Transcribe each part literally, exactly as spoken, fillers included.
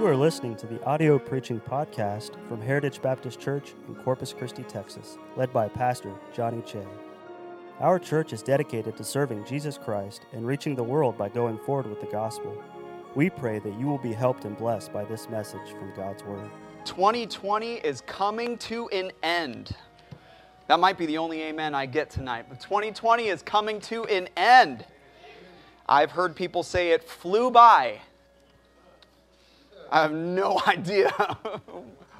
You are listening to the audio preaching podcast from Heritage Baptist Church in Corpus Christi, Texas, led by Pastor Johnny Che. Our church is dedicated to serving Jesus Christ and reaching the world by going forward with the gospel. We pray that you will be helped and blessed by this message from God's Word. twenty twenty is coming to an end. That might be the only amen I get tonight, but twenty twenty is coming to an end. I've heard people say it flew by. I have no idea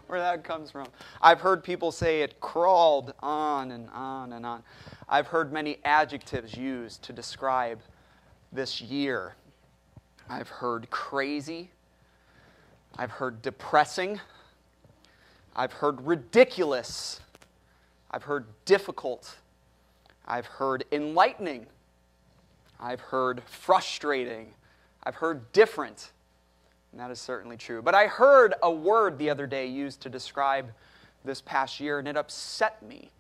where that comes from. I've heard people say it crawled on and on and on. I've heard many adjectives used to describe this year. I've heard crazy. I've heard depressing. I've heard ridiculous. I've heard difficult. I've heard enlightening. I've heard frustrating. I've heard different. And that is certainly true. But I heard a word the other day used to describe this past year, and it upset me.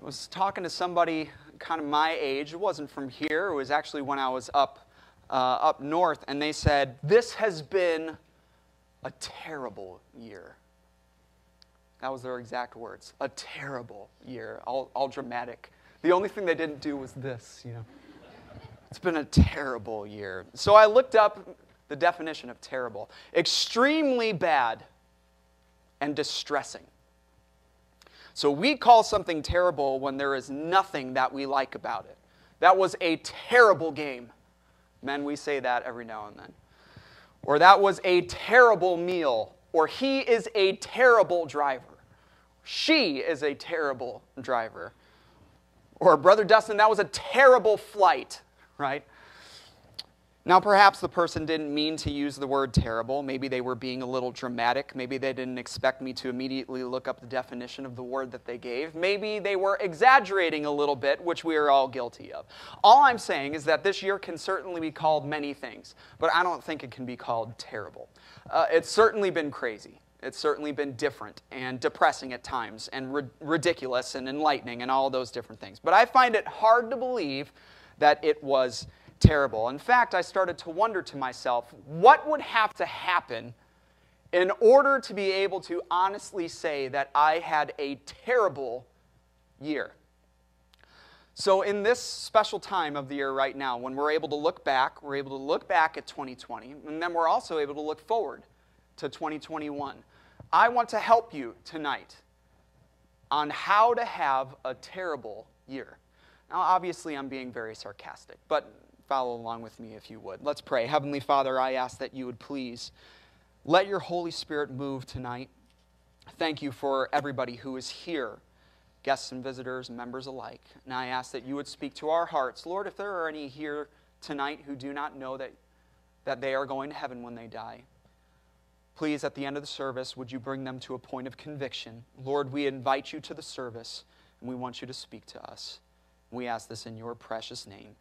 I was talking to somebody kind of my age. It wasn't from here. It was actually when I was up, uh, up north, and they said, "This has been a terrible year." That was their exact words. A terrible year, all, all dramatic. The only thing they didn't do was this, you know. It's been a terrible year. So I looked up the definition of terrible: extremely bad and distressing. So we call something terrible when there is nothing that we like about it. That was a terrible game. Men, we say that every now and then. Or that was a terrible meal. Or he is a terrible driver. She is a terrible driver. Or Brother Dustin, that was a terrible flight, right? Now, perhaps the person didn't mean to use the word terrible. Maybe they were being a little dramatic. Maybe they didn't expect me to immediately look up the definition of the word that they gave. Maybe they were exaggerating a little bit, which we are all guilty of. All I'm saying is that this year can certainly be called many things, but I don't think it can be called terrible. Uh, it's certainly been crazy. It's certainly been different and depressing at times and ri- ridiculous and enlightening and all those different things. But I find it hard to believe that it was terrible. In fact, I started to wonder to myself, what would have to happen in order to be able to honestly say that I had a terrible year? So in this special time of the year right now, when we're able to look back, we're able to look back at twenty twenty, and then we're also able to look forward to twenty twenty-one. I want to help you tonight on how to have a terrible year. Now, obviously, I'm being very sarcastic, but follow along with me if you would. Let's pray. Heavenly Father, I ask that you would please let your Holy Spirit move tonight. Thank you for everybody who is here, guests and visitors, members alike. And I ask that you would speak to our hearts. Lord, if there are any here tonight who do not know that, that they are going to heaven when they die, please, at the end of the service, would you bring them to a point of conviction? Lord, we invite you to the service, and we want you to speak to us. We ask this in your precious name.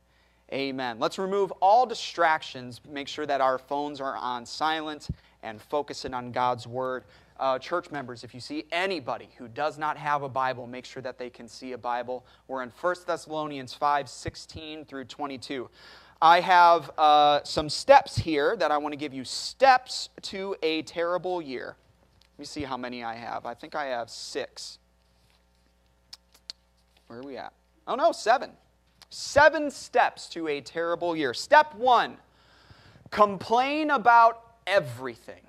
Amen. Let's remove all distractions. Make sure that our phones are on silent and focus in on God's Word. Uh, church members, if you see anybody who does not have a Bible, make sure that they can see a Bible. We're in First Thessalonians five, sixteen through twenty-two. I have uh, some steps here that I want to give you. Steps to a terrible year. Let me see how many I have. I think I have six. Where are we at? Oh, no, seven. Seven steps to a terrible year. Step one, complain about everything.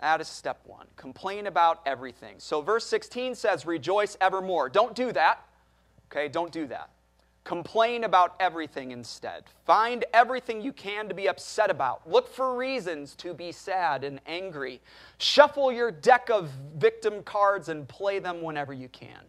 That is step one. Complain about everything. So verse sixteen says, rejoice evermore. Don't do that. Okay, don't do that. Complain about everything instead. Find everything you can to be upset about. Look for reasons to be sad and angry. Shuffle your deck of victim cards and play them whenever you can.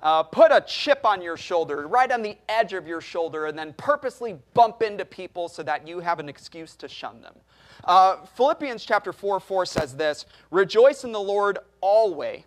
Uh, put a chip on your shoulder, right on the edge of your shoulder, and then purposely bump into people so that you have an excuse to shun them. Uh, Philippians chapter four, four says this, rejoice in the Lord always.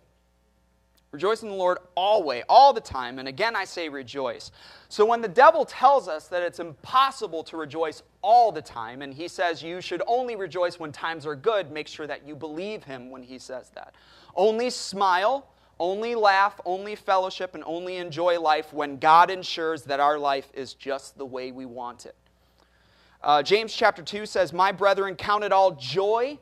Rejoice in the Lord always, all the time. And again, I say rejoice. So when the devil tells us that it's impossible to rejoice all the time, and he says you should only rejoice when times are good, make sure that you believe him when he says that. Only smile. Only laugh, only fellowship, and only enjoy life when God ensures that our life is just the way we want it. Uh, James chapter two says, my brethren, count it all joy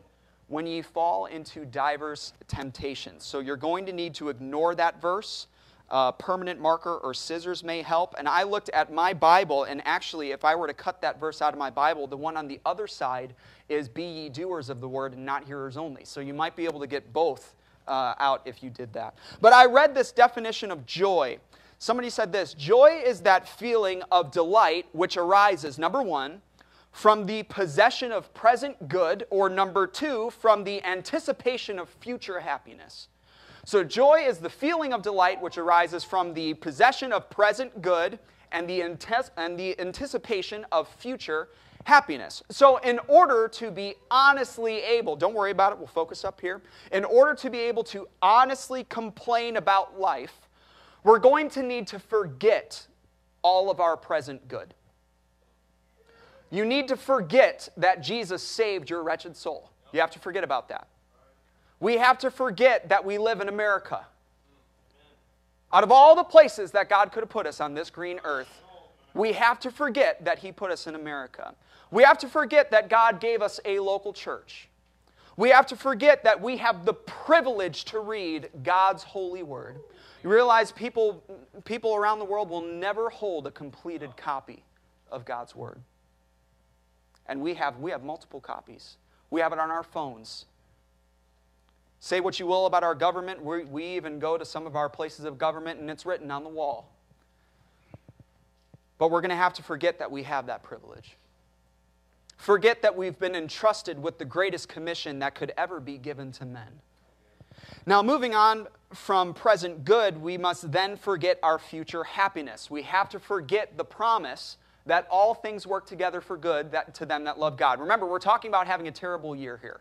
when ye fall into divers temptations. So you're going to need to ignore that verse. Uh, permanent marker or scissors may help. And I looked at my Bible, and actually, if I were to cut that verse out of my Bible, the one on the other side is, be ye doers of the word and not hearers only. So you might be able to get both uh, out if you did that. But I read this definition of joy. Somebody said this: joy is that feeling of delight which arises, number one, from the possession of present good, or number two, from the anticipation of future happiness. So joy is the feeling of delight which arises from the possession of present good and the, and the anticipation of future happiness. So in order to be honestly able, don't worry about it, we'll focus up here. In order to be able to honestly complain about life, we're going to need to forget all of our present good. You need to forget that Jesus saved your wretched soul. You have to forget about that. We have to forget that we live in America. Out of all the places that God could have put us on this green earth, we have to forget that He put us in America. We have to forget that God gave us a local church. We have to forget that we have the privilege to read God's holy word. You realize people, people around the world will never hold a completed copy of God's word. And we have, we have multiple copies. We have it on our phones. Say what you will about our government. We, we even go to some of our places of government, and it's written on the wall. But we're going to have to forget that we have that privilege. Forget that we've been entrusted with the greatest commission that could ever be given to men. Now, moving on from present good, we must then forget our future happiness. We have to forget the promise that all things work together for good that, to them that love God. Remember, we're talking about having a terrible year here.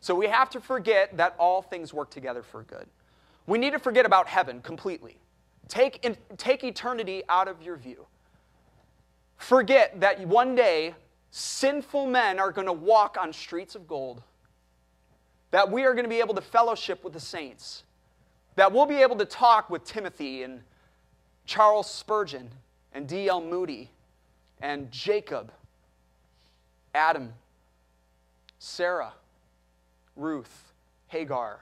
So we have to forget that all things work together for good. We need to forget about heaven completely. Take, in, take eternity out of your view. Forget that one day sinful men are going to walk on streets of gold, that we are going to be able to fellowship with the saints, that we'll be able to talk with Timothy and Charles Spurgeon and D L Moody, and Jacob, Adam, Sarah, Ruth, Hagar.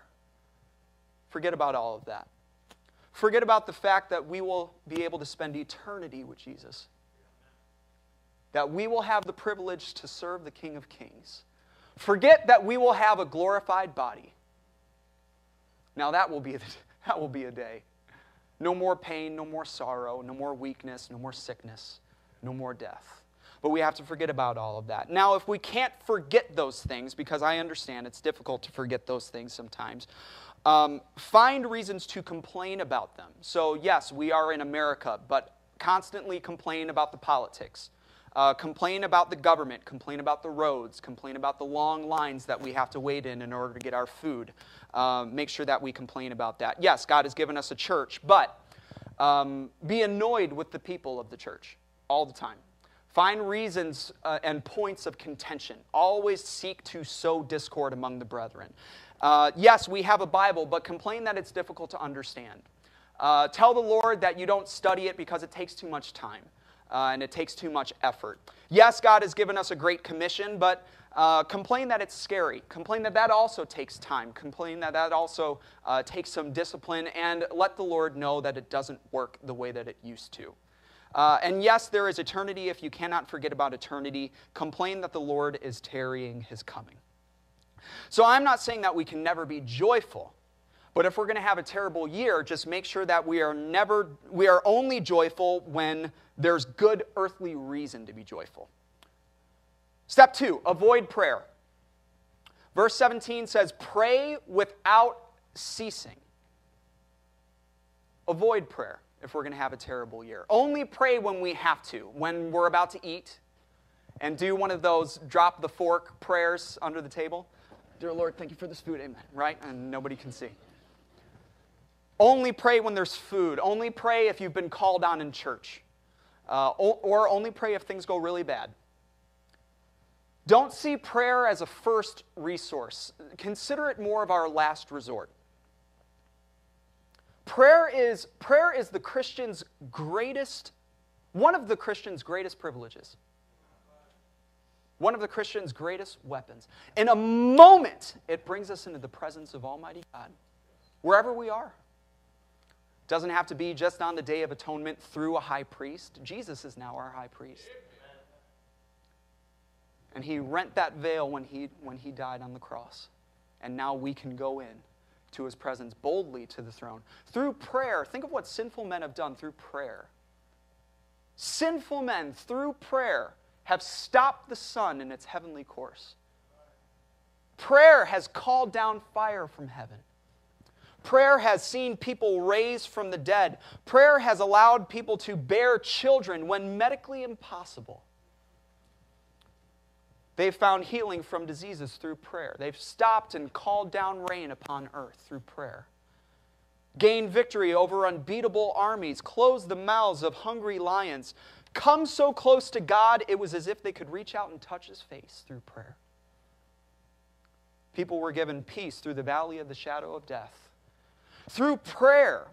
Forget about all of that. Forget about the fact that we will be able to spend eternity with Jesus. That we will have the privilege to serve the King of Kings. Forget that we will have a glorified body. Now that will be, that will be a day. No more pain, no more sorrow, no more weakness, no more sickness. No more death. But we have to forget about all of that. Now, if we can't forget those things, because I understand it's difficult to forget those things sometimes, um, find reasons to complain about them. So, yes, we are in America, but constantly complain about the politics. Uh, complain about the government. Complain about the roads. Complain about the long lines that we have to wait in in order to get our food. Uh, make sure that we complain about that. Yes, God has given us a church, but um, be annoyed with the people of the church. All the time. Find reasons uh, and points of contention. Always seek to sow discord among the brethren. Uh, yes, we have a Bible, but complain that it's difficult to understand. Uh, tell the Lord that you don't study it because it takes too much time uh, and it takes too much effort. Yes, God has given us a great commission, but uh, complain that it's scary. Complain that that also takes time. Complain that that also uh, takes some discipline, and let the Lord know that it doesn't work the way that it used to. Uh, and yes, there is eternity. If you cannot forget about eternity, complain that the Lord is tarrying His coming. So I'm not saying that we can never be joyful, but if we're going to have a terrible year, just make sure that we are never, we are only joyful when there's good earthly reason to be joyful. Step two, avoid prayer. Verse seventeen says, pray without ceasing. Avoid prayer. If we're going to have a terrible year, only pray when we have to, when we're about to eat, and do one of those drop the fork prayers under the table. Dear Lord, thank you for this food, amen, right? And nobody can see. Only pray when there's food. Only pray if you've been called on in church, uh, or, or only pray if things go really bad. Don't see prayer as a first resource. Consider it more of our last resort. Prayer is, prayer is the Christian's greatest, one of the Christian's greatest privileges. one of the Christian's greatest weapons. In a moment, it brings us into the presence of Almighty God, wherever we are. It doesn't have to be just on the Day of Atonement through a high priest. Jesus is now our high priest. And he rent that veil when he, when he died on the cross. And now we can go in to his presence boldly to the throne. Through prayer. Think of what sinful men have done through prayer. Sinful men, through prayer, have stopped the sun in its heavenly course. Prayer has called down fire from heaven. Prayer has seen people raised from the dead. Prayer has allowed people to bear children when medically impossible. They've found healing from diseases through prayer. They've stopped and called down rain upon earth through prayer. Gained victory over unbeatable armies. Closed the mouths of hungry lions. Come so close to God, it was as if they could reach out and touch his face through prayer. People were given peace through the valley of the shadow of death. Through prayer,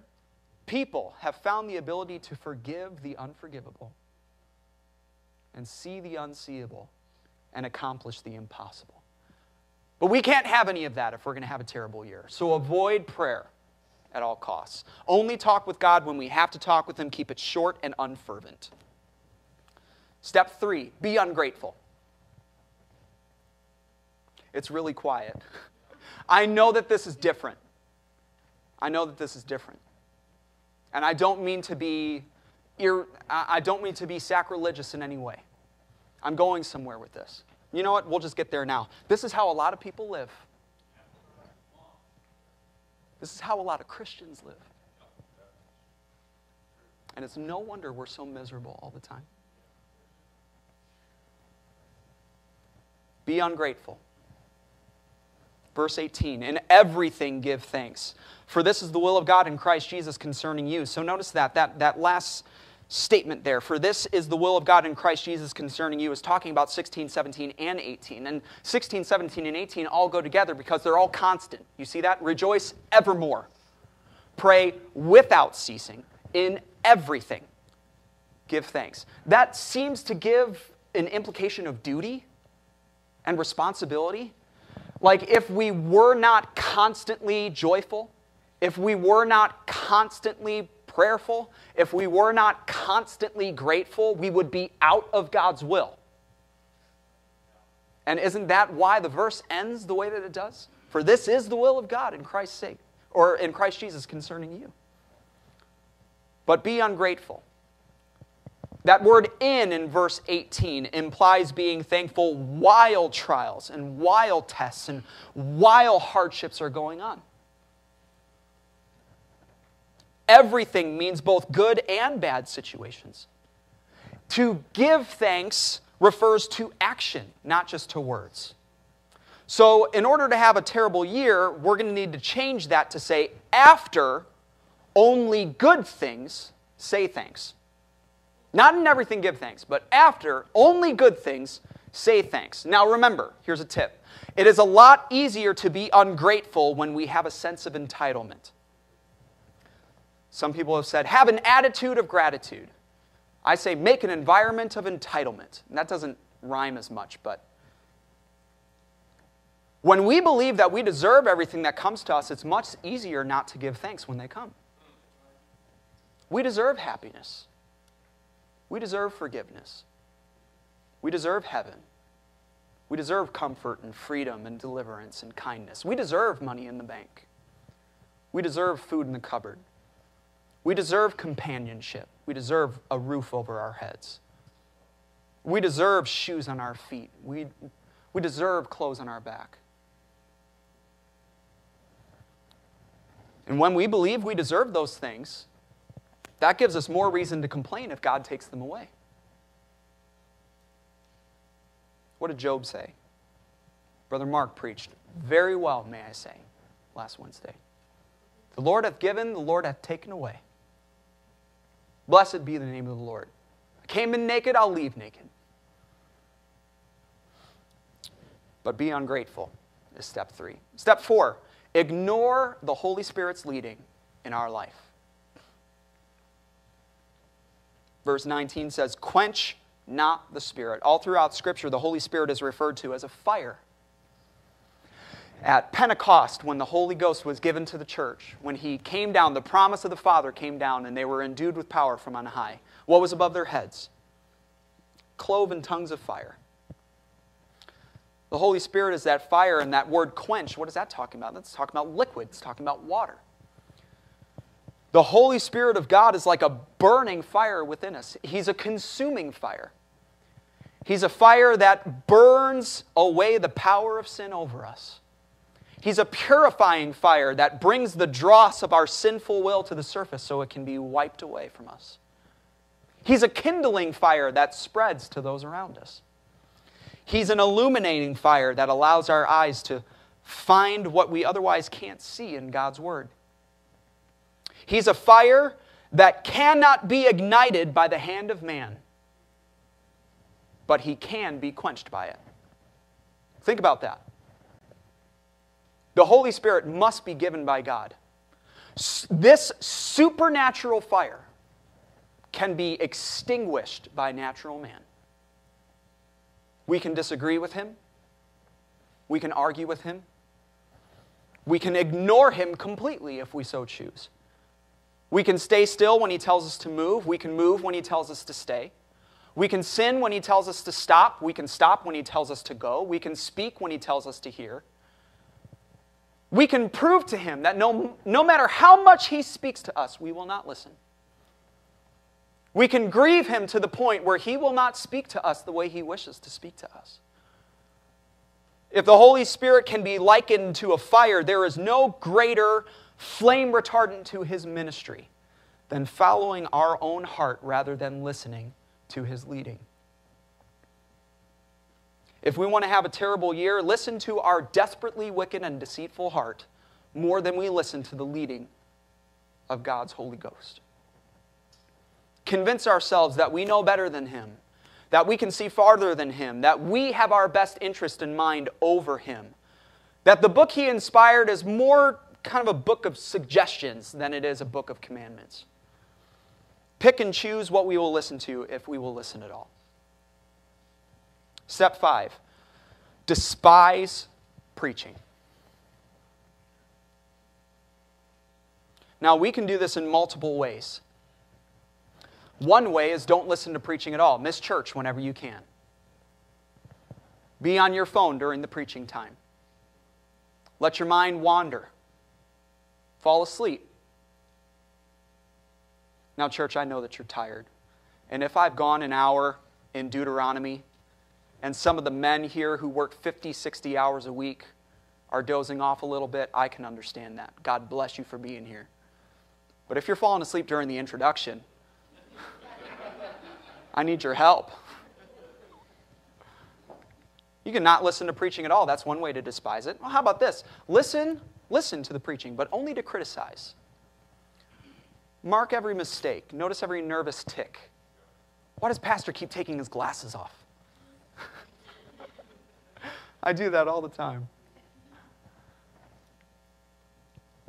people have found the ability to forgive the unforgivable and see the unseeable and accomplish the impossible. But we can't have any of that if we're going to have a terrible year. So avoid prayer at all costs. Only talk with God when we have to talk with him. Keep it short and unfervent. Step three, be ungrateful. It's really quiet. I know that this is different. I know that this is different. And I don't mean to be ir- I don't mean to be sacrilegious in any way. I'm going somewhere with this. You know what? We'll just get there now. This is how a lot of people live. This is how a lot of Christians live. And it's no wonder we're so miserable all the time. Be ungrateful. Verse eighteen, in everything give thanks, for this is the will of God in Christ Jesus concerning you. So notice that, that, that last statement there, for this is the will of God in Christ Jesus concerning you, is talking about sixteen, seventeen, and eighteen. And sixteen, seventeen, and eighteen all go together because they're all constant. You see that? Rejoice evermore. Pray without ceasing. In everything give thanks. That seems to give an implication of duty and responsibility. Like if we were not constantly joyful, if we were not constantly prayerful, if we were not constantly grateful, we would be out of God's will. And isn't that why the verse ends the way that it does? For this is the will of God in Christ's sake, or in Christ Jesus concerning you. But be ungrateful. That word in in verse eighteen implies being thankful while trials and while tests and while hardships are going on. Everything means both good and bad situations. To give thanks refers to action, not just to words. So in order to have a terrible year, we're going to need to change that to say, after only good things, say thanks. Not in everything give thanks, but after only good things, say thanks. Now remember, here's a tip. It is a lot easier to be ungrateful when we have a sense of entitlement. Some people have said, have an attitude of gratitude. I say, make an environment of entitlement. And that doesn't rhyme as much, but when we believe that we deserve everything that comes to us, it's much easier not to give thanks when they come. We deserve happiness. We deserve forgiveness. We deserve heaven. We deserve comfort and freedom and deliverance and kindness. We deserve money in the bank. We deserve food in the cupboard. We deserve companionship. We deserve a roof over our heads. We deserve shoes on our feet. We, we deserve clothes on our back. And when we believe we deserve those things, that gives us more reason to complain if God takes them away. What did Job say? Brother Mark preached very well, may I say, last Wednesday. The Lord hath given, the Lord hath taken away. Blessed be the name of the Lord. I came in naked, I'll leave naked. But be ungrateful is step three. Step four, ignore the Holy Spirit's leading in our life. Verse nineteen says, quench not the Spirit. All throughout Scripture, the Holy Spirit is referred to as a fire. At Pentecost, when the Holy Ghost was given to the church, when He came down, the promise of the Father came down, and they were endued with power from on high. What was above their heads? Cloven tongues of fire. The Holy Spirit is that fire, and that word quench, what is that talking about? That's talking about liquid. It's talking about water. The Holy Spirit of God is like a burning fire within us. He's a consuming fire. He's a fire that burns away the power of sin over us. He's a purifying fire that brings the dross of our sinful will to the surface so it can be wiped away from us. He's a kindling fire that spreads to those around us. He's an illuminating fire that allows our eyes to find what we otherwise can't see in God's Word. He's a fire that cannot be ignited by the hand of man, but He can be quenched by it. Think about that. The Holy Spirit must be given by God. This supernatural fire can be extinguished by natural man. We can disagree with Him. We can argue with Him. We can ignore Him completely if we so choose. We can stay still when He tells us to move. We can move when He tells us to stay. We can sin when He tells us to stop. We can stop when He tells us to go. We can speak when He tells us to hear. We can prove to Him that no, no matter how much He speaks to us, we will not listen. We can grieve Him to the point where He will not speak to us the way He wishes to speak to us. If the Holy Spirit can be likened to a fire, there is no greater flame retardant to His ministry than following our own heart rather than listening to His leading. If we want to have a terrible year, listen to our desperately wicked and deceitful heart more than we listen to the leading of God's Holy Ghost. Convince ourselves that we know better than Him, that we can see farther than Him, that we have our best interest in mind over Him, that the book He inspired is more kind of a book of suggestions than it is a book of commandments. Pick and choose what we will listen to if we will listen at all. Step five, despise preaching. Now, we can do this in multiple ways. One way is don't listen to preaching at all. Miss church whenever you can. Be on your phone during the preaching time. Let your mind wander. Fall asleep. Now, church, I know that you're tired. And if I've gone an hour in Deuteronomy, and some of the men here who work fifty, sixty hours a week are dozing off a little bit, I can understand that. God bless you for being here. But if you're falling asleep during the introduction, I need your help. You can not listen to preaching at all. That's one way to despise it. Well, how about this? Listen, listen to the preaching, but only to criticize. Mark every mistake. Notice every nervous tick. Why does Pastor keep taking his glasses off? I do that all the time.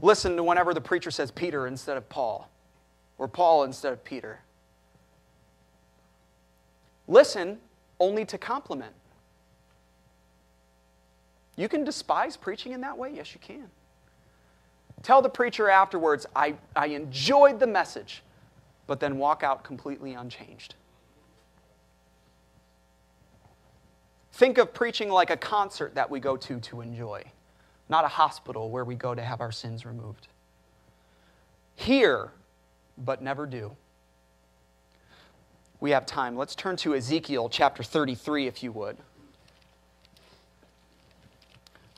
Listen to whenever the preacher says Peter instead of Paul, or Paul instead of Peter. Listen only to compliment. You can despise preaching in that way? Yes, you can. Tell the preacher afterwards, I, I enjoyed the message, but then walk out completely unchanged. Think of preaching like a concert that we go to to enjoy, not a hospital where we go to have our sins removed. Hear, but never do. We have time. Let's turn to Ezekiel chapter thirty-three, if you would.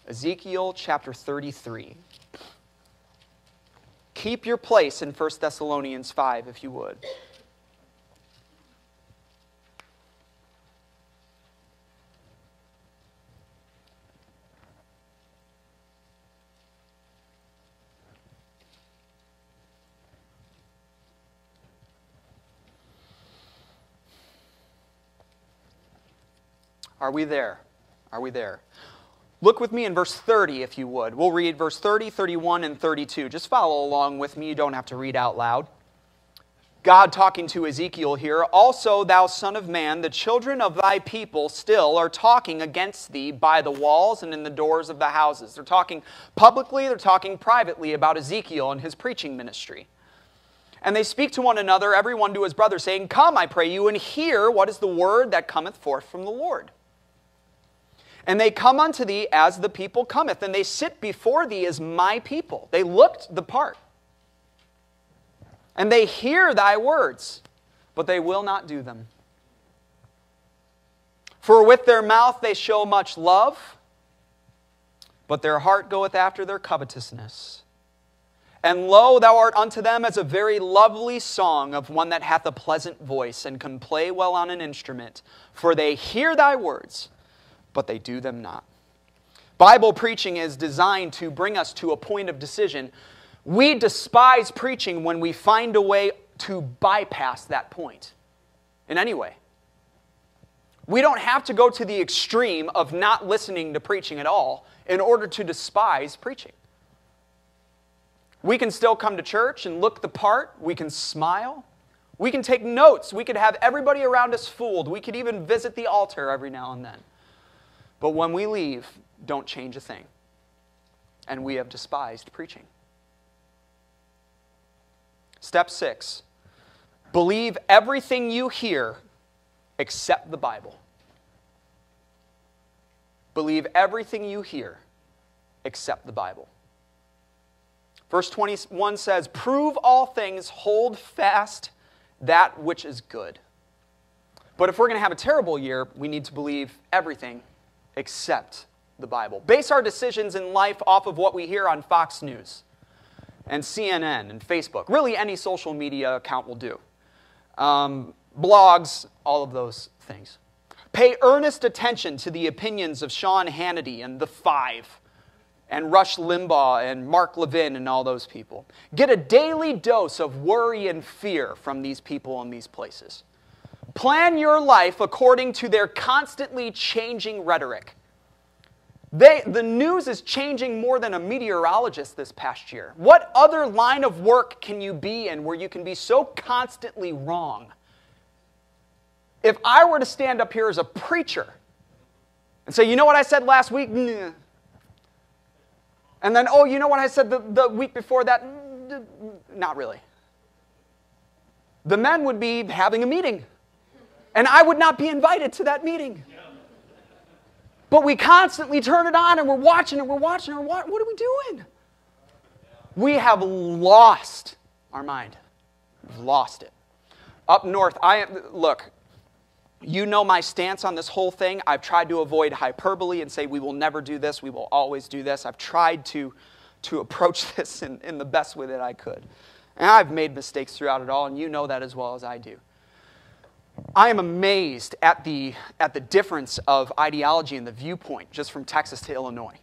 Ezekiel chapter thirty-three. Keep your place in First Thessalonians five, if you would. Are we there? Are we there? Look with me in verse thirty, if you would. We'll read verse thirty, thirty-one, and thirty-two. Just follow along with me. You don't have to read out loud. God talking to Ezekiel here, also thou son of man, the children of thy people still are talking against thee by the walls and in the doors of the houses. They're talking publicly, they're talking privately about Ezekiel and his preaching ministry. And they speak to one another, everyone to his brother, saying, Come, I pray you, and hear what is the word that cometh forth from the Lord. And they come unto thee as the people cometh, and they sit before thee as my people. They looked the part. And they hear thy words, but they will not do them. For with their mouth they show much love, but their heart goeth after their covetousness. And lo, thou art unto them as a very lovely song of one that hath a pleasant voice, and can play well on an instrument. For they hear thy words, but they do them not. Bible preaching is designed to bring us to a point of decision. We despise preaching when we find a way to bypass that point in any way. We don't have to go to the extreme of not listening to preaching at all in order to despise preaching. We can still come to church and look the part. We can smile. We can take notes. We could have everybody around us fooled. We could even visit the altar every now and then. But when we leave, don't change a thing. And we have despised preaching. Step six, believe everything you hear except the Bible. Believe everything you hear except the Bible. Verse twenty-one says, Prove all things, hold fast that which is good. But if we're going to have a terrible year, we need to believe everything except the Bible. Base our decisions in life off of what we hear on Fox News and C N N and Facebook. Really, any social media account will do. Um, blogs, all of those things. Pay earnest attention to the opinions of Sean Hannity and The Five, and Rush Limbaugh and Mark Levin and all those people. Get a daily dose of worry and fear from these people and these places. Plan your life according to their constantly changing rhetoric. They, the news is changing more than a meteorologist this past year. What other line of work can you be in where you can be so constantly wrong? If I were to stand up here as a preacher and say, you know what I said last week? Nah. And then, oh, you know what I said the, the week before that? Not really. The men would be having a meeting, and I would not be invited to that meeting. Yeah. But we constantly turn it on, and we're watching, and we're watching, and we're watching. What are we doing? We have lost our mind. We've lost it. Up north, I am, look, you know my stance on this whole thing. I've tried to avoid hyperbole and say we will never do this, we will always do this. I've tried to, to approach this in, in the best way that I could. And I've made mistakes throughout it all, and you know that as well as I do. I am amazed at the, at the difference of ideology and the viewpoint just from Texas to Illinois.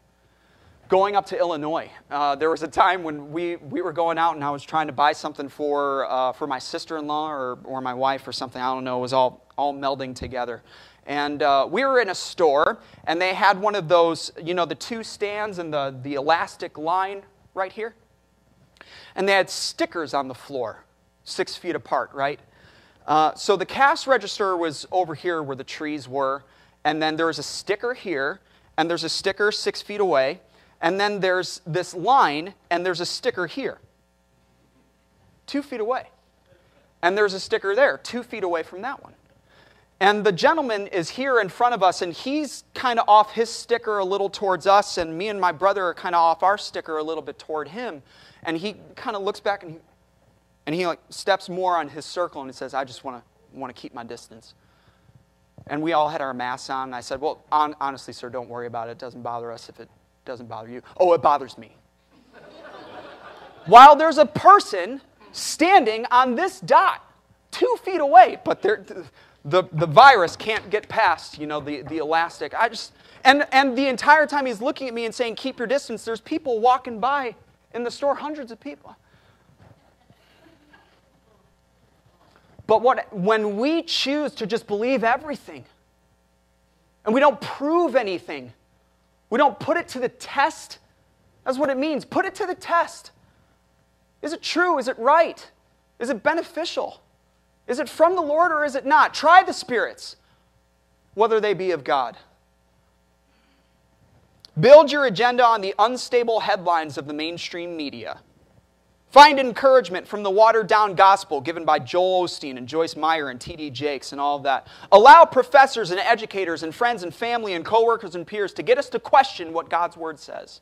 Going up to Illinois, uh, there was a time when we, we were going out and I was trying to buy something for, uh, for my sister-in-law or, or my wife or something. I don't know, it was all... all melding together. And uh, we were in a store, and they had one of those, you know, the two stands and the, the elastic line right here. And they had stickers on the floor, six feet apart, right? Uh, so the cash register was over here where the trees were, and then there was a sticker here, and there's a sticker six feet away, and then there's this line, and there's a sticker here, two feet away. And there's a sticker there, two feet away from that one. And the gentleman is here in front of us, and he's kind of off his sticker a little towards us, and me and my brother are kind of off our sticker a little bit toward him. And he kind of looks back, and he, and he like steps more on his circle, and he says, I just want to want to keep my distance. And we all had our masks on, and I said, well, on, honestly, sir, don't worry about it. It doesn't bother us if it doesn't bother you. Oh, it bothers me. While there's a person standing on this dot, two feet away, but they're... The, the virus can't get past, you know, the, the elastic. I just and, and the entire time he's looking at me and saying, keep your distance, there's people walking by in the store, hundreds of people. But what when we choose to just believe everything, and we don't prove anything, we don't put it to the test, that's what it means, put it to the test. Is it true? Is it right? Is it beneficial? Is it from the Lord or is it not? Try the spirits, whether they be of God. Build your agenda on the unstable headlines of the mainstream media. Find encouragement from the watered-down gospel given by Joel Osteen and Joyce Meyer and T D Jakes and all of that. Allow professors and educators and friends and family and coworkers and peers to get us to question what God's Word says.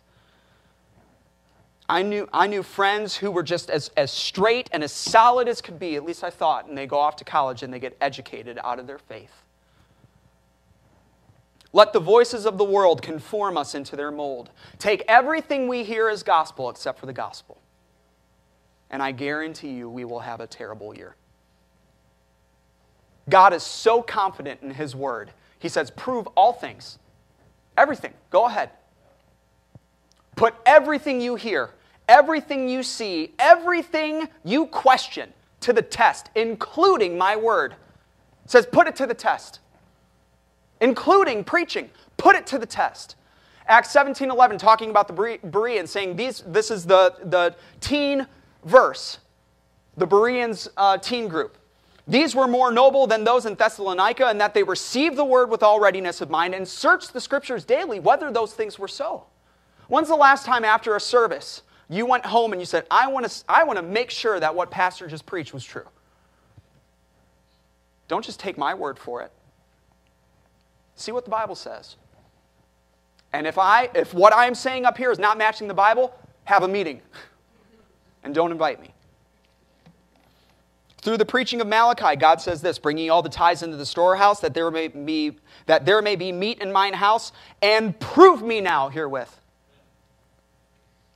I knew, I knew friends who were just as, as straight and as solid as could be, at least I thought, and they go off to college and they get educated out of their faith. Let the voices of the world conform us into their mold. Take everything we hear as gospel except for the gospel. And I guarantee you we will have a terrible year. God is so confident in His Word. He says, prove all things. Everything. Go ahead. Put everything you hear, everything you see, everything you question to the test, including my word. It says put it to the test. Including preaching. Put it to the test. Acts seventeen eleven, talking about the Bereans, saying these, this is the, the teen verse, the Bereans uh, teen group. These were more noble than those in Thessalonica in that they received the word with all readiness of mind and searched the scriptures daily whether those things were so. When's the last time after a service you went home and you said, I want to I want to make sure that what pastor just preached was true? Don't just take my word for it. See what the Bible says. And if I if what I am saying up here is not matching the Bible, have a meeting. And don't invite me. Through the preaching of Malachi, God says this, bringing all the tithes into the storehouse, that there may be that there may be meat in mine house, and prove me now herewith.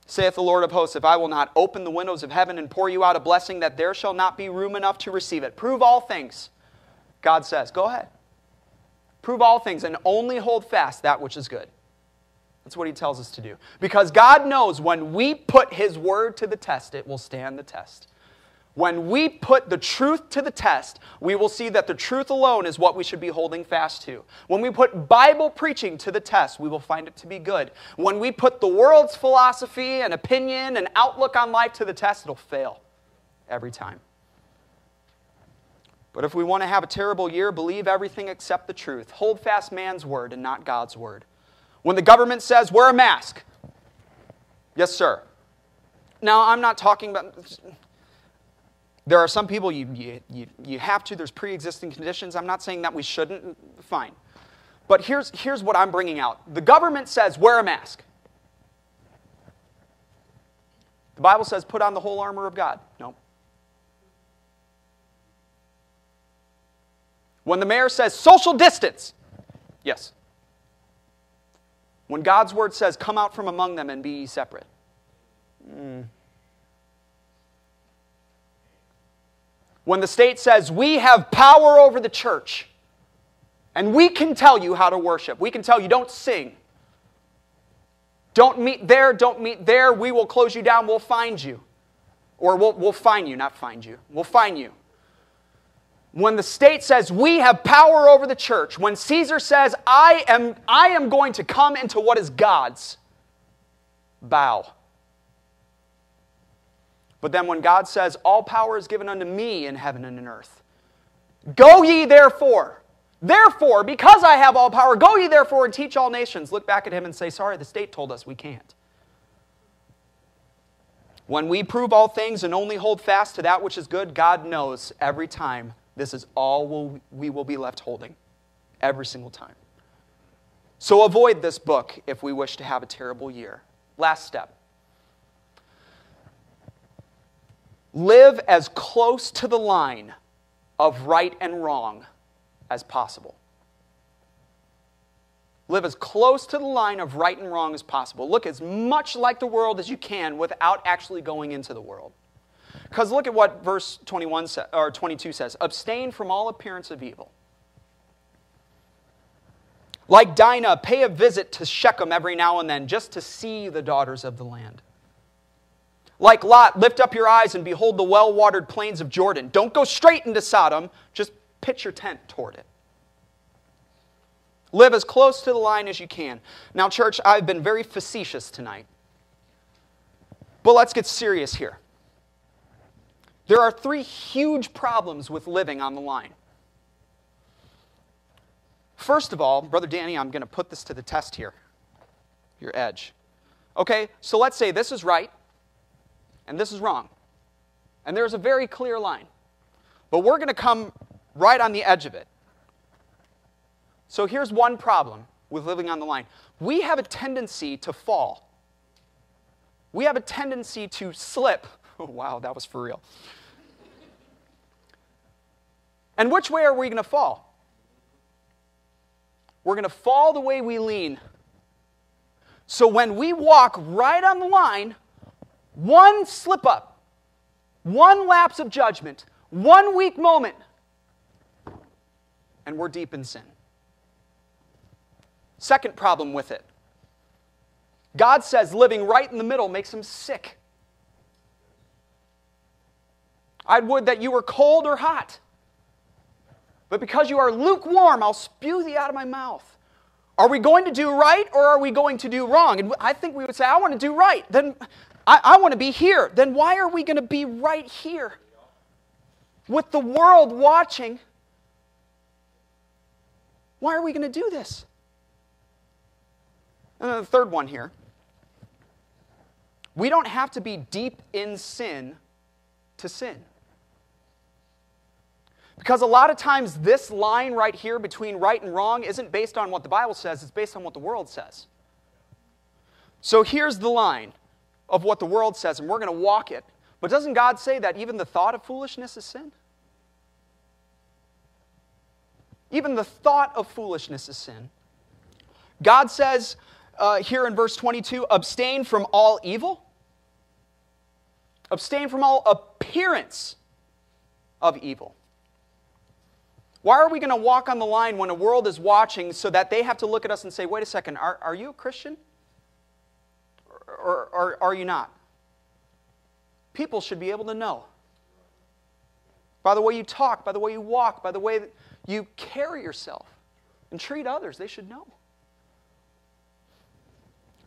Saith the Lord of hosts, if I will not open the windows of heaven and pour you out a blessing, that there shall not be room enough to receive it. Prove all things, God says. Go ahead. Prove all things and only hold fast that which is good. That's what He tells us to do. Because God knows when we put His word to the test, it will stand the test. When we put the truth to the test, we will see that the truth alone is what we should be holding fast to. When we put Bible preaching to the test, we will find it to be good. When we put the world's philosophy and opinion and outlook on life to the test, it'll fail every time. But if we want to have a terrible year, believe everything except the truth. Hold fast man's word and not God's word. When the government says, wear a mask. Yes, sir. Now, I'm not talking about... There are some people you, you, you, you have to. There's pre-existing conditions. I'm not saying that we shouldn't. Fine. But here's, here's what I'm bringing out. The government says, wear a mask. The Bible says, put on the whole armor of God. No. When the mayor says, social distance. Yes. When God's word says, come out from among them and be ye separate. Hmm. When the state says, we have power over the church, and we can tell you how to worship. We can tell you, don't sing. Don't meet there, don't meet there. We will close you down, we'll find you. Or we'll, we'll fine you, not find you. We'll fine you. When the state says, we have power over the church. When Caesar says, I am, I am going to come into what is God's. Bow. But then when God says, all power is given unto me in heaven and in earth. Go ye therefore. Therefore, because I have all power, go ye therefore and teach all nations. Look back at him and say, sorry, the state told us we can't. When we prove all things and only hold fast to that which is good, God knows every time this is all we will be left holding. Every single time. So avoid this book if we wish to have a terrible year. Last step. Live as close to the line of right and wrong as possible. Live as close to the line of right and wrong as possible. Look as much like the world as you can without actually going into the world. Because look at what verse twenty-one sa- or twenty-two says. Abstain from all appearance of evil. Like Dinah, pay a visit to Shechem every now and then just to see the daughters of the land. Like Lot, lift up your eyes and behold the well-watered plains of Jordan. Don't go straight into Sodom, just pitch your tent toward it. Live as close to the line as you can. Now, church, I've been very facetious tonight. But let's get serious here. There are three huge problems with living on the line. First of all, Brother Danny, I'm going to put this to the test here. Your edge. Okay, so let's say this is right, and this is wrong. And there's a very clear line. But we're going to come right on the edge of it. So here's one problem with living on the line. We have a tendency to fall. We have a tendency to slip. Oh, wow, that was for real. And which way are we going to fall? We're going to fall the way we lean. So when we walk right on the line, one slip up, one lapse of judgment, one weak moment, and we're deep in sin. Second problem with it. God says living right in the middle makes him sick. I would that you were cold or hot, but because you are lukewarm, I'll spew thee out of my mouth. Are we going to do right or are we going to do wrong? And I think we would say, I want to do right. Then I, I want to be here. Then why are we going to be right here? With the world watching, why are we going to do this? And then the third one here. We don't have to be deep in sin to sin. Because a lot of times this line right here between right and wrong isn't based on what the Bible says, it's based on what the world says. So here's the line of what the world says, and we're going to walk it. But doesn't God say that even the thought of foolishness is sin? Even the thought of foolishness is sin. God says uh, here in verse twenty-two, abstain from all evil. Abstain from all appearance of evil. Why are we going to walk on the line when the world is watching so that they have to look at us and say, wait a second, are, are you a Christian? Or, or, or are you not? People should be able to know. By the way you talk, by the way you walk, by the way that you carry yourself and treat others, they should know.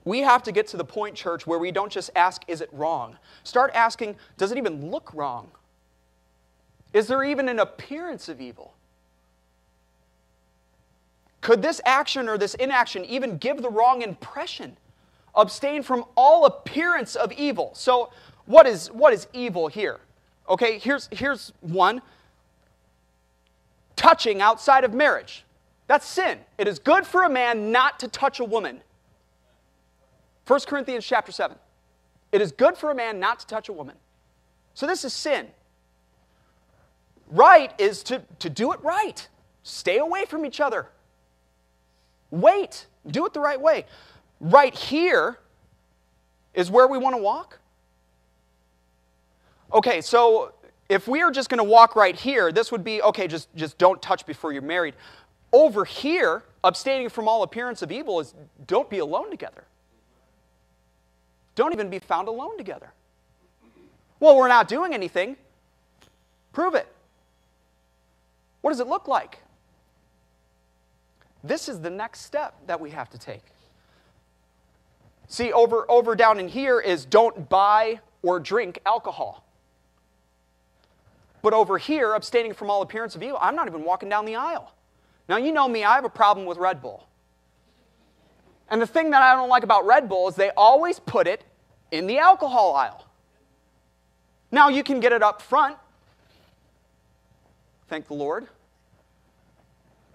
We have to get to the point, church, where we don't just ask, is it wrong? Start asking, does it even look wrong? Is there even an appearance of evil? Could this action or this inaction even give the wrong impression? Abstain from all appearance of evil. So what is, what is evil here? Okay, here's, here's one. Touching outside of marriage. That's sin. It is good for a man not to touch a woman. First Corinthians chapter seven. It is good for a man not to touch a woman. So this is sin. Right is to, to do it right. Stay away from each other. Wait. Do it the right way. Right here is where we want to walk. Okay, so if we are just going to walk right here, this would be, okay, just, just don't touch before you're married. Over here, abstaining from all appearance of evil is don't be alone together. Don't even be found alone together. Well, we're not doing anything. Prove it. What does it look like? This is the next step that we have to take. See, over, over down in here is don't buy or drink alcohol. But over here, abstaining from all appearance of evil, I'm not even walking down the aisle. Now, you know me, I have a problem with Red Bull. And the thing that I don't like about Red Bull is they always put it in the alcohol aisle. Now, you can get it up front. Thank the Lord.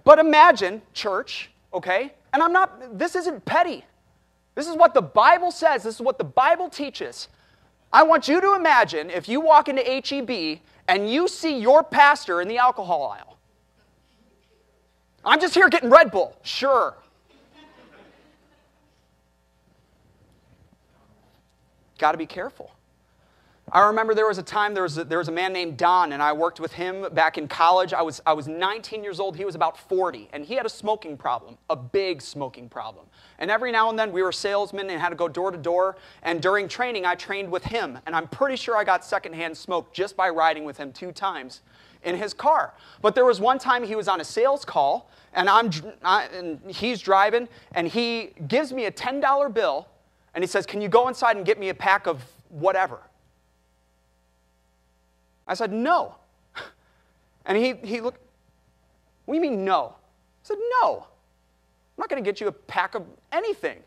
But imagine, church, okay? And I'm not, this isn't petty. This is what the Bible says. This is what the Bible teaches. I want you to imagine if you walk into H E B and you see your pastor in the alcohol aisle. I'm just here getting Red Bull. Sure. Got to be careful. I remember there was a time, there was a, there was a man named Don, and I worked with him back in college. I was, I was nineteen years old. He was about forty, and he had a smoking problem, a big smoking problem. And every now and then, we were salesmen and had to go door to door, and during training, I trained with him, and I'm pretty sure I got secondhand smoke just by riding with him two times in his car. But there was one time he was on a sales call, and, I'm, I, and he's driving, and he gives me a ten dollar bill, and he says, can you go inside and get me a pack of whatever? I said, no. And he, he looked, what do you mean no? I said, no. I'm not going to get you a pack of anything.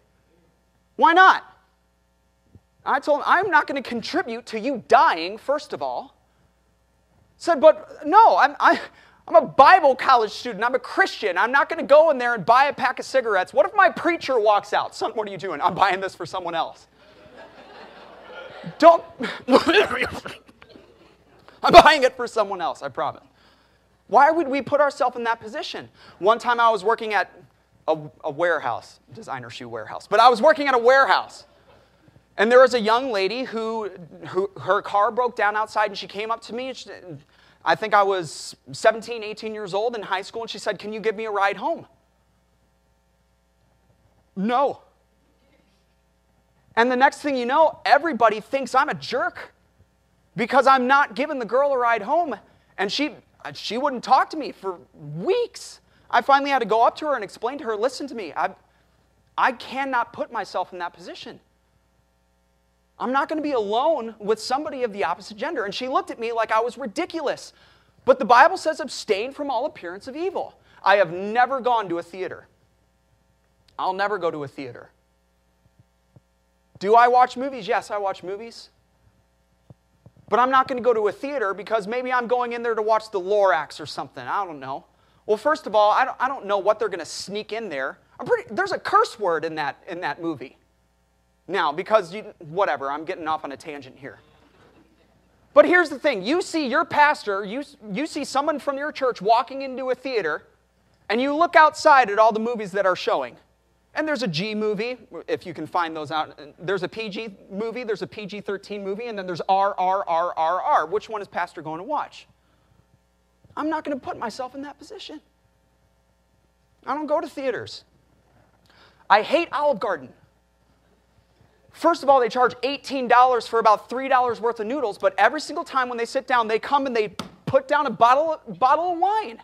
Why not? I told him, I'm not going to contribute to you dying, first of all. I said, but no, I'm, I, I'm a Bible college student. I'm a Christian. I'm not going to go in there and buy a pack of cigarettes. What if my preacher walks out? Son, what are you doing? I'm buying this for someone else. Don't. I'm buying it for someone else, I promise. Why would we put ourselves in that position? One time I was working at a, a warehouse, designer shoe warehouse, but I was working at a warehouse. And there was a young lady who, who her car broke down outside, and she came up to me. And she, I think I was seventeen, eighteen years old in high school, and she said, can you give me a ride home? No. And the next thing you know, everybody thinks I'm a jerk because I'm not giving the girl a ride home. And she, she wouldn't talk to me for weeks. I finally had to go up to her and explain to her, listen to me, I, I cannot put myself in that position. I'm not going to be alone with somebody of the opposite gender. And she looked at me like I was ridiculous. But the Bible says abstain from all appearance of evil. I have never gone to a theater. I'll never go to a theater. Do I watch movies? Yes, I watch movies. But I'm not going to go to a theater because maybe I'm going in there to watch The Lorax or something. I don't know. Well, first of all, I don't, I don't know what they're going to sneak in there. I'm pretty, there's a curse word in that, in that movie. Now, because, you, whatever, I'm getting off on a tangent here. But here's the thing. You see your pastor, you, you see someone from your church walking into a theater, and you look outside at all the movies that are showing. And there's a G movie, if you can find those out. There's a P G movie, there's a P G thirteen movie, and then there's R R R R R. Which one is pastor going to watch? I'm not going to put myself in that position. I don't go to theaters. I hate Olive Garden. First of all, they charge eighteen dollars for about three dollars worth of noodles, but every single time when they sit down, they come and they put down a bottle, bottle of wine.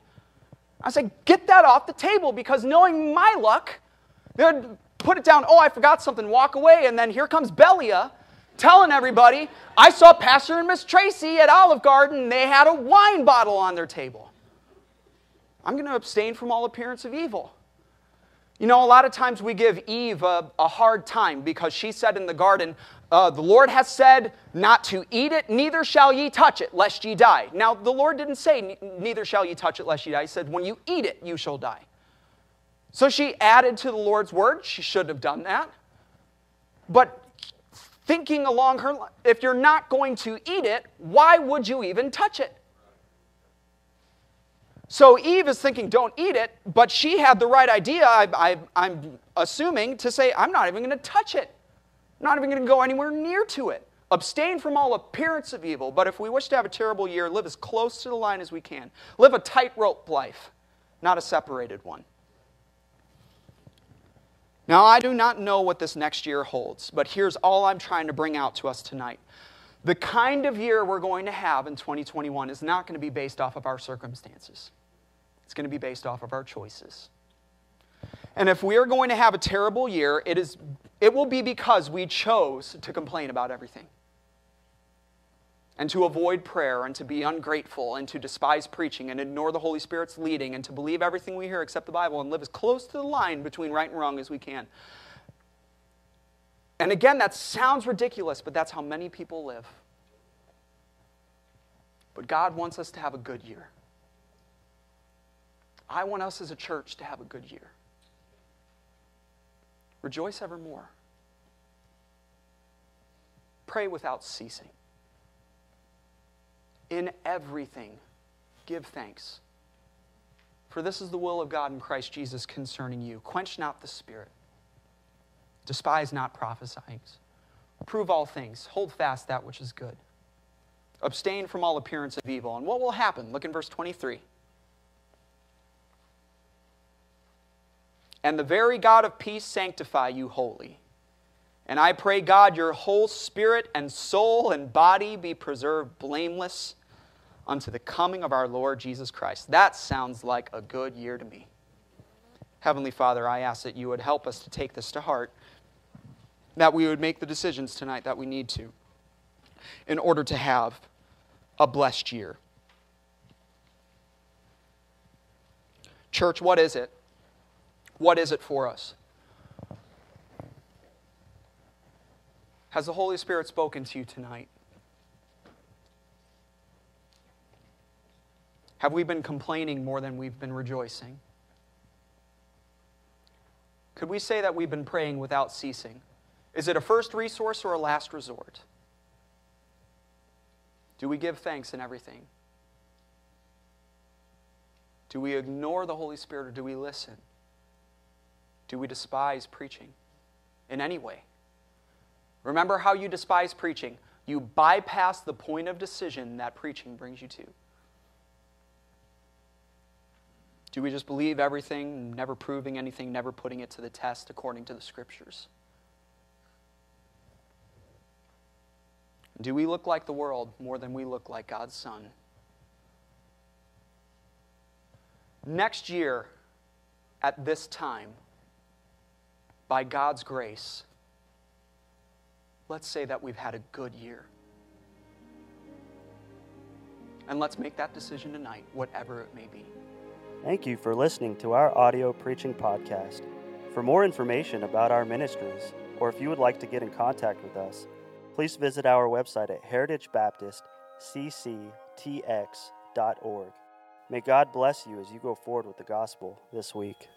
I say, get that off the table, because knowing my luck, they would put it down, oh, I forgot something, walk away, and then here comes Belia telling everybody, I saw Pastor and Miss Tracy at Olive Garden, and they had a wine bottle on their table. I'm going to abstain from all appearance of evil. You know, a lot of times we give Eve a, a hard time because she said in the garden, uh, the Lord has said not to eat it, neither shall ye touch it, lest ye die. Now, the Lord didn't say, neither shall ye touch it, lest ye die. He said, when you eat it, you shall die. So she added to the Lord's word. She shouldn't have done that. But thinking along her line, if you're not going to eat it, why would you even touch it? So Eve is thinking, don't eat it, but she had the right idea, I, I, I'm assuming, to say, I'm not even going to touch it. I'm not even going to go anywhere near to it. Abstain from all appearance of evil, but if we wish to have a terrible year, live as close to the line as we can. Live a tightrope life, not a separated one. Now, I do not know what this next year holds, but here's all I'm trying to bring out to us tonight. The kind of year we're going to have in twenty twenty-one is not going to be based off of our circumstances. It's going to be based off of our choices. And if we are going to have a terrible year, it is, it will be because we chose to complain about everything and to avoid prayer and to be ungrateful and to despise preaching and ignore the Holy Spirit's leading and to believe everything we hear except the Bible and live as close to the line between right and wrong as we can. And again, that sounds ridiculous, but that's how many people live. But God wants us to have a good year. I want us as a church to have a good year. Rejoice evermore. Pray without ceasing. In everything, give thanks. For this is the will of God in Christ Jesus concerning you. Quench not the spirit. Despise not prophesying. Prove all things. Hold fast that which is good. Abstain from all appearance of evil. And what will happen? Look in verse twenty-three. And the very God of peace sanctify you wholly. And I pray, God, your whole spirit and soul and body be preserved blameless unto the coming of our Lord Jesus Christ. That sounds like a good year to me. Heavenly Father, I ask that you would help us to take this to heart, that we would make the decisions tonight that we need to in order to have a blessed year. Church, what is it? What is it for us? Has the Holy Spirit spoken to you tonight? Have we been complaining more than we've been rejoicing? Could we say that we've been praying without ceasing? Is it a first resource or a last resort? Do we give thanks in everything? Do we ignore the Holy Spirit, or do we listen? Do we despise preaching in any way? Remember how you despise preaching. You bypass the point of decision that preaching brings you to. Do we just believe everything, never proving anything, never putting it to the test according to the Scriptures? Do we look like the world more than we look like God's Son? Next year, at this time, by God's grace, let's say that we've had a good year. And let's make that decision tonight, whatever it may be. Thank you for listening to our audio preaching podcast. For more information about our ministries, or if you would like to get in contact with us, please visit our website at heritage baptist c c t x dot org. May God bless you as you go forward with the gospel this week.